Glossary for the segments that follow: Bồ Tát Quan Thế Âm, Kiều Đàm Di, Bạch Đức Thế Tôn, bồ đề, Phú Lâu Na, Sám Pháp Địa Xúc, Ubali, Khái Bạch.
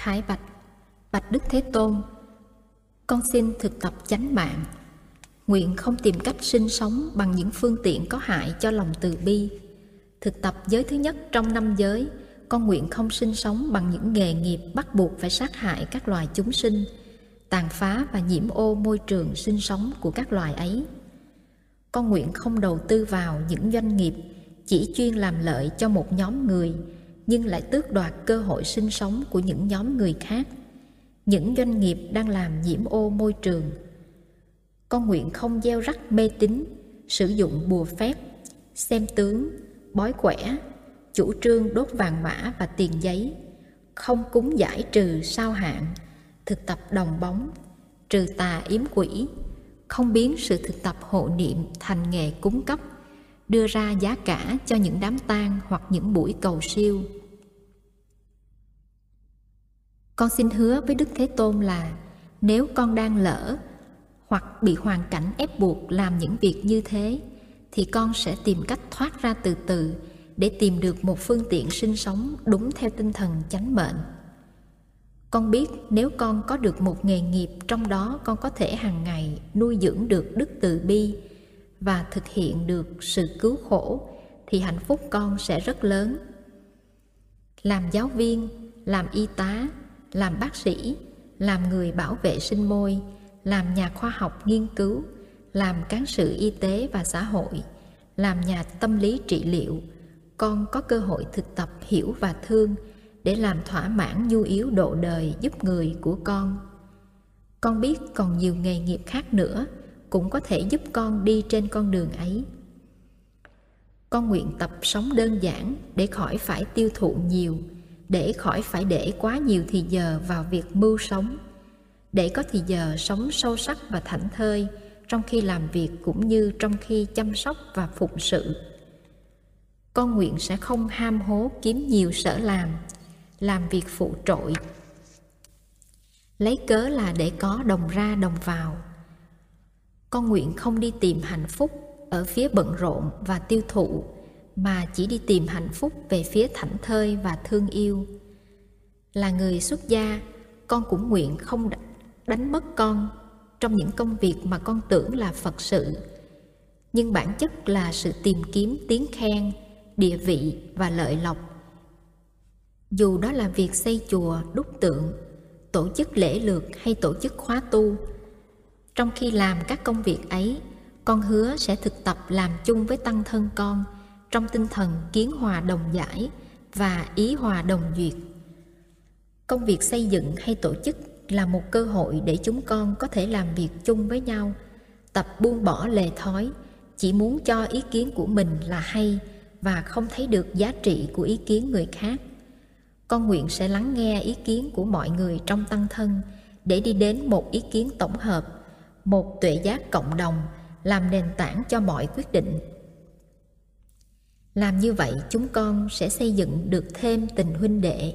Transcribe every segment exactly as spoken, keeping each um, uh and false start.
Khái Bạch: Bạch Đức Thế Tôn, con xin thực tập chánh mạng, nguyện không tìm cách sinh sống bằng những phương tiện có hại cho lòng từ bi. Thực tập giới thứ nhất trong năm giới, con nguyện không sinh sống bằng những nghề nghiệp bắt buộc phải sát hại các loài chúng sinh, tàn phá và nhiễm ô môi trường sinh sống của các loài ấy. Con nguyện không đầu tư vào những doanh nghiệp chỉ chuyên làm lợi cho một nhóm người, nhưng lại tước đoạt cơ hội sinh sống của những nhóm người khác, những doanh nghiệp đang làm nhiễm ô môi trường. Con nguyện không gieo rắc mê tín, sử dụng bùa phép, xem tướng, bói quẻ, chủ trương đốt vàng mã và tiền giấy, không cúng giải trừ sao hạn, thực tập đồng bóng, trừ tà yếm quỷ, không biến sự thực tập hộ niệm thành nghề cúng cấp, đưa ra giá cả cho những đám tang hoặc những buổi cầu siêu. Con xin hứa với Đức Thế Tôn là nếu con đang lỡ hoặc bị hoàn cảnh ép buộc làm những việc như thế, thì con sẽ tìm cách thoát ra từ từ để tìm được một phương tiện sinh sống đúng theo tinh thần chánh mệnh. Con biết nếu con có được một nghề nghiệp trong đó con có thể hàng ngày nuôi dưỡng được đức từ bi và thực hiện được sự cứu khổ, thì hạnh phúc con sẽ rất lớn. Làm giáo viên, làm y tá, làm bác sĩ, làm người bảo vệ sinh môi, làm nhà khoa học nghiên cứu, làm cán sự y tế và xã hội, làm nhà tâm lý trị liệu, con có cơ hội thực tập hiểu và thương để làm thỏa mãn nhu yếu độ đời giúp người của con. Con biết còn nhiều nghề nghiệp khác nữa cũng có thể giúp con đi trên con đường ấy. Con nguyện tập sống đơn giản để khỏi phải tiêu thụ nhiều, để khỏi phải để quá nhiều thì giờ vào việc mưu sống, để có thì giờ sống sâu sắc và thảnh thơi trong khi làm việc cũng như trong khi chăm sóc và phụng sự. Con nguyện sẽ không ham hố kiếm nhiều sở làm, làm việc phụ trội, lấy cớ là để có đồng ra đồng vào. Con nguyện không đi tìm hạnh phúc ở phía bận rộn và tiêu thụ, mà chỉ đi tìm hạnh phúc về phía thảnh thơi và thương yêu. Là người xuất gia, con cũng nguyện không đánh mất con trong những công việc mà con tưởng là Phật sự, nhưng bản chất là sự tìm kiếm tiếng khen, địa vị và lợi lộc. Dù đó là việc xây chùa, đúc tượng, tổ chức lễ lượt hay tổ chức khóa tu, trong khi làm các công việc ấy, con hứa sẽ thực tập làm chung với tăng thân con trong tinh thần kiến hòa đồng giải và ý hòa đồng duyệt. Công việc xây dựng hay tổ chức là một cơ hội để chúng con có thể làm việc chung với nhau, tập buông bỏ lề thói, chỉ muốn cho ý kiến của mình là hay và không thấy được giá trị của ý kiến người khác. Con nguyện sẽ lắng nghe ý kiến của mọi người trong tăng thân để đi đến một ý kiến tổng hợp, một tuệ giác cộng đồng làm nền tảng cho mọi quyết định. Làm như vậy chúng con sẽ xây dựng được thêm tình huynh đệ,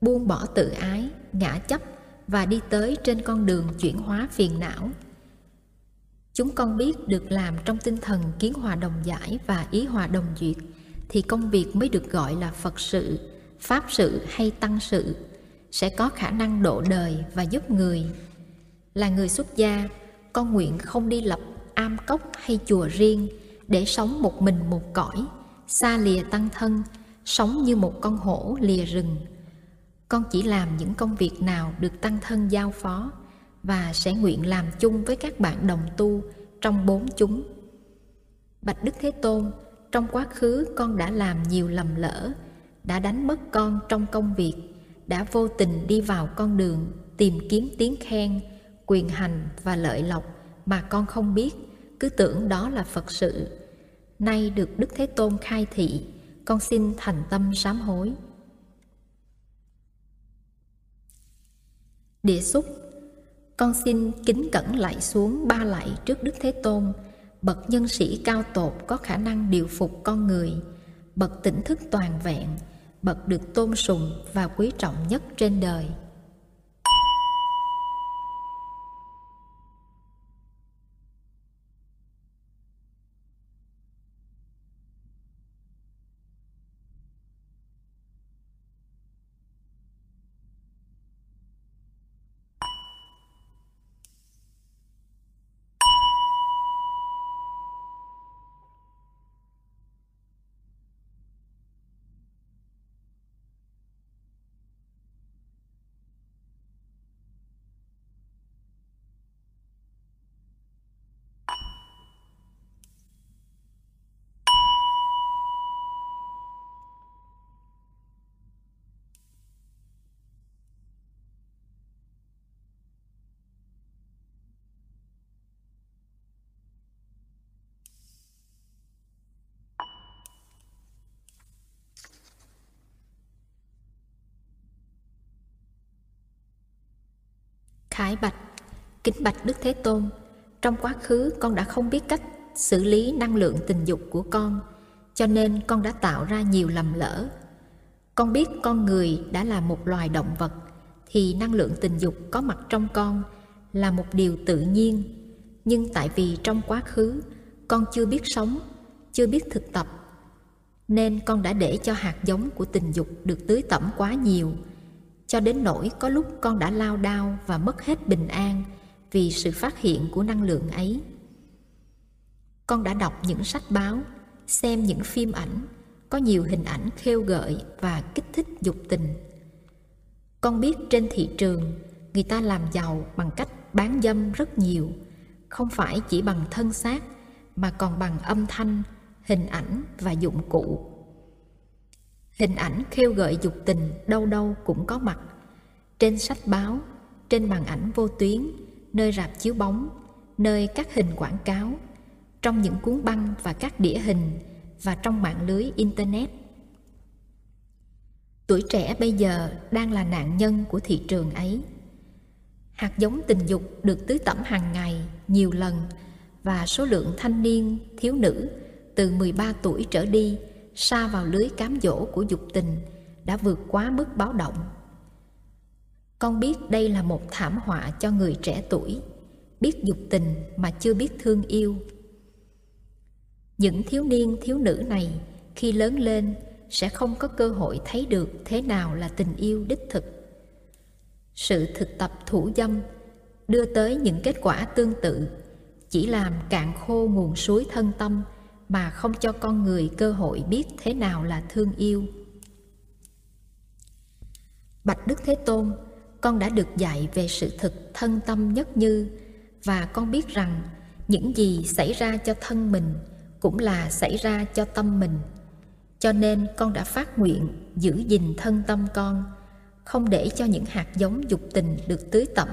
buông bỏ tự ái, ngã chấp và đi tới trên con đường chuyển hóa phiền não. Chúng con biết được làm trong tinh thần kiến hòa đồng giải và ý hòa đồng duyệt thì công việc mới được gọi là Phật sự, Pháp sự hay Tăng sự, sẽ có khả năng độ đời và giúp người. Là người xuất gia, con nguyện không đi lập am cốc hay chùa riêng để sống một mình một cõi, xa lìa tăng thân, sống như một con hổ lìa rừng. Con chỉ làm những công việc nào được tăng thân giao phó và sẽ nguyện làm chung với các bạn đồng tu trong bốn chúng. Bạch Đức Thế Tôn, trong quá khứ con đã làm nhiều lầm lỡ, đã đánh mất con trong công việc, đã vô tình đi vào con đường tìm kiếm tiếng khen, quyền hành và lợi lộc mà con không biết, cứ tưởng đó là Phật sự. Nay được Đức Thế Tôn khai thị, con xin thành tâm sám hối. Địa xúc, con xin kính cẩn lạy xuống ba lạy trước Đức Thế Tôn, bậc nhân sĩ cao tột có khả năng điều phục con người, bậc tỉnh thức toàn vẹn, bậc được tôn sùng và quý trọng nhất trên đời. Khái Bạch: Kính bạch Đức Thế Tôn, trong quá khứ con đã không biết cách xử lý năng lượng tình dục của con, cho nên con đã tạo ra nhiều lầm lỡ. Con biết con người đã là một loài động vật, thì năng lượng tình dục có mặt trong con là một điều tự nhiên. Nhưng tại vì trong quá khứ con chưa biết sống, chưa biết thực tập, nên con đã để cho hạt giống của tình dục được tưới tẩm quá nhiều, cho đến nỗi có lúc con đã lao đao và mất hết bình an vì sự phát hiện của năng lượng ấy. Con đã đọc những sách báo, xem những phim ảnh, có nhiều hình ảnh khêu gợi và kích thích dục tình. Con biết trên thị trường, người ta làm giàu bằng cách bán dâm rất nhiều, không phải chỉ bằng thân xác mà còn bằng âm thanh, hình ảnh và dụng cụ. Hình ảnh khêu gợi dục tình đâu đâu cũng có mặt, trên sách báo, trên màn ảnh vô tuyến, nơi rạp chiếu bóng, nơi các hình quảng cáo, trong những cuốn băng và các đĩa hình, và trong mạng lưới Internet. Tuổi trẻ bây giờ đang là nạn nhân của thị trường ấy. Hạt giống tình dục được tưới tẩm hàng ngày, nhiều lần, và số lượng thanh niên, thiếu nữ từ mười ba tuổi trở đi sa vào lưới cám dỗ của dục tình đã vượt quá mức báo động. Con biết đây là một thảm họa cho người trẻ tuổi, biết dục tình mà chưa biết thương yêu. Những thiếu niên thiếu nữ này khi lớn lên sẽ không có cơ hội thấy được thế nào là tình yêu đích thực. Sự thực tập thủ dâm đưa tới những kết quả tương tự, chỉ làm cạn khô nguồn suối thân tâm mà không cho con người cơ hội biết thế nào là thương yêu. Bạch Đức Thế Tôn, con đã được dạy về sự thực thân tâm nhất như, và con biết rằng những gì xảy ra cho thân mình cũng là xảy ra cho tâm mình. Cho nên con đã phát nguyện giữ gìn thân tâm con, không để cho những hạt giống dục tình được tưới tẩm,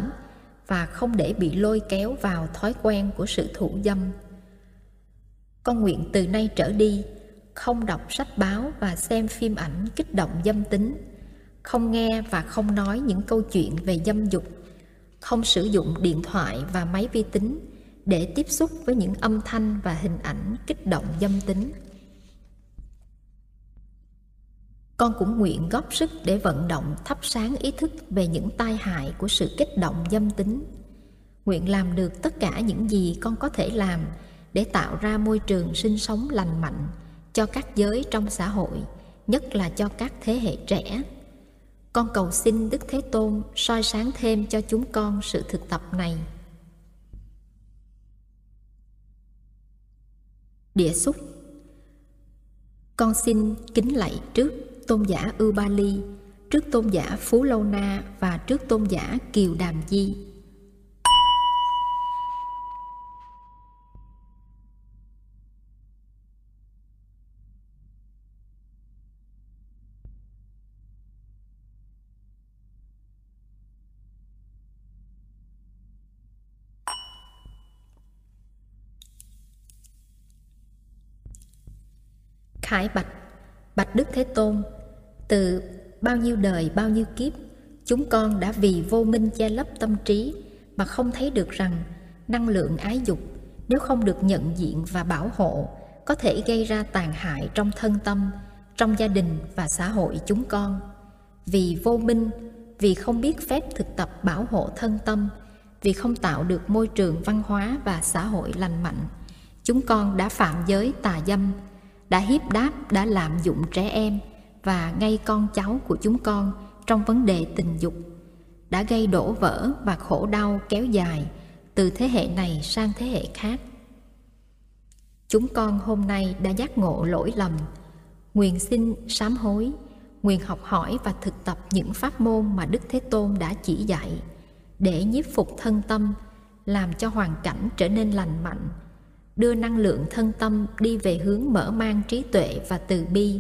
và không để bị lôi kéo vào thói quen của sự thủ dâm. Con nguyện từ nay trở đi không đọc sách báo và xem phim ảnh kích động dâm tính, không nghe và không nói những câu chuyện về dâm dục, không sử dụng điện thoại và máy vi tính để tiếp xúc với những âm thanh và hình ảnh kích động dâm tính. Con cũng nguyện góp sức để vận động thắp sáng ý thức về những tai hại của sự kích động dâm tính. Nguyện làm được tất cả những gì con có thể làm để tạo ra môi trường sinh sống lành mạnh cho các giới trong xã hội, nhất là cho các thế hệ trẻ. Con cầu xin Đức Thế Tôn soi sáng thêm cho chúng con sự thực tập này. Địa xúc. Con xin kính lạy trước tôn giả Ubali, trước tôn giả Phú Lâu Na và trước tôn giả Kiều Đàm Di. Khải Bạch, Bạch Đức Thế Tôn, từ bao nhiêu đời bao nhiêu kiếp, chúng con đã vì vô minh che lấp tâm trí mà không thấy được rằng năng lượng ái dục nếu không được nhận diện và bảo hộ có thể gây ra tàn hại trong thân tâm, trong gia đình và xã hội chúng con. Vì vô minh, vì không biết phép thực tập bảo hộ thân tâm, vì không tạo được môi trường văn hóa và xã hội lành mạnh, chúng con đã phạm giới tà dâm, đã hiếp đáp, đã lạm dụng trẻ em và ngay con cháu của chúng con trong vấn đề tình dục, đã gây đổ vỡ và khổ đau kéo dài từ thế hệ này sang thế hệ khác. Chúng con hôm nay đã giác ngộ lỗi lầm, nguyện xin sám hối, nguyện học hỏi và thực tập những pháp môn mà Đức Thế Tôn đã chỉ dạy để nhiếp phục thân tâm, làm cho hoàn cảnh trở nên lành mạnh, đưa năng lượng thân tâm đi về hướng mở mang trí tuệ và từ bi,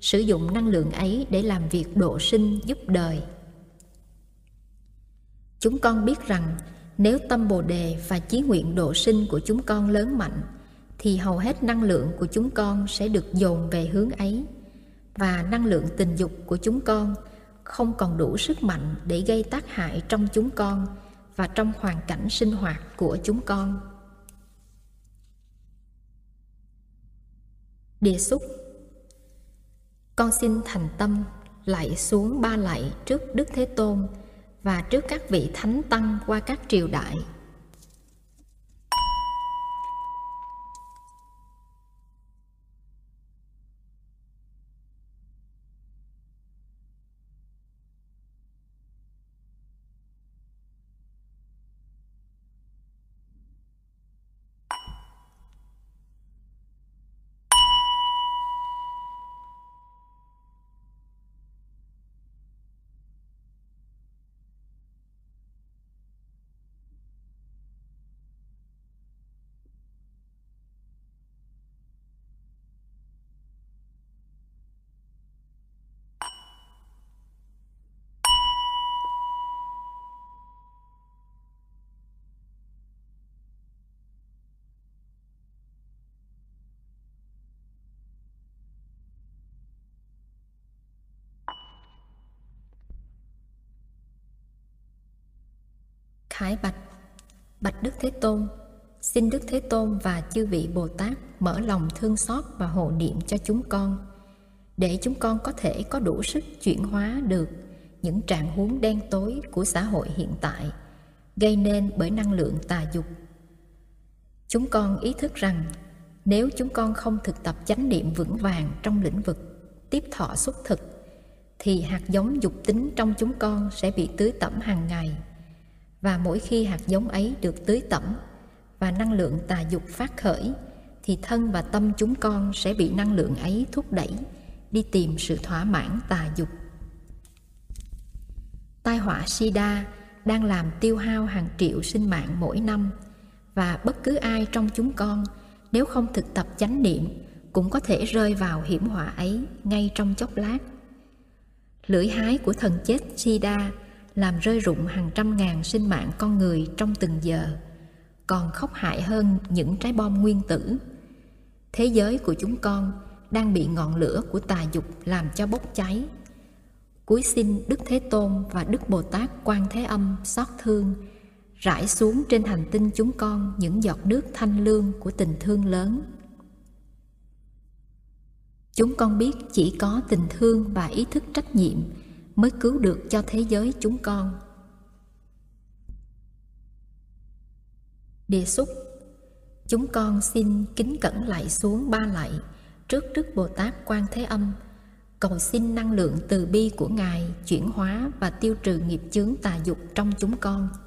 sử dụng năng lượng ấy để làm việc độ sinh giúp đời. Chúng con biết rằng nếu tâm Bồ Đề và chí nguyện độ sinh của chúng con lớn mạnh, thì hầu hết năng lượng của chúng con sẽ được dồn về hướng ấy, và năng lượng tình dục của chúng con không còn đủ sức mạnh để gây tác hại trong chúng con và trong hoàn cảnh sinh hoạt của chúng con. Đề xúc: con xin thành tâm lạy xuống ba lạy trước Đức Thế Tôn và trước các vị Thánh Tăng qua các triều đại. Khái Bạch: Bạch Đức Thế Tôn, xin Đức Thế Tôn và chư vị Bồ Tát mở lòng thương xót và hộ niệm cho chúng con, để chúng con có thể có đủ sức chuyển hóa được những trạng huống đen tối của xã hội hiện tại, gây nên bởi năng lượng tà dục. Chúng con ý thức rằng, nếu chúng con không thực tập chánh niệm vững vàng trong lĩnh vực tiếp thọ xúc thực, thì hạt giống dục tính trong chúng con sẽ bị tưới tẩm hàng ngày. Và mỗi khi hạt giống ấy được tưới tẩm và năng lượng tà dục phát khởi, thì thân và tâm chúng con sẽ bị năng lượng ấy thúc đẩy đi tìm sự thỏa mãn tà dục. Tai họa sida đang làm tiêu hao hàng triệu sinh mạng mỗi năm, và bất cứ ai trong chúng con nếu không thực tập chánh niệm cũng có thể rơi vào hiểm họa ấy ngay trong chốc lát. Lưỡi hái của thần chết sida làm rơi rụng hàng trăm ngàn sinh mạng con người trong từng giờ, còn khốc hại hơn những trái bom nguyên tử. Thế giới của chúng con đang bị ngọn lửa của tà dục làm cho bốc cháy. Cúi xin Đức Thế Tôn và Đức Bồ Tát Quan Thế Âm xót thương, rải xuống trên hành tinh chúng con những giọt nước thanh lương của tình thương lớn. Chúng con biết chỉ có tình thương và ý thức trách nhiệm mới cứu được cho thế giới chúng con. Đề xúc: chúng con xin kính cẩn lạy xuống ba lạy trước Đức Bồ Tát Quan Thế Âm, cầu xin năng lượng từ bi của Ngài chuyển hóa và tiêu trừ nghiệp chướng tà dục trong chúng con.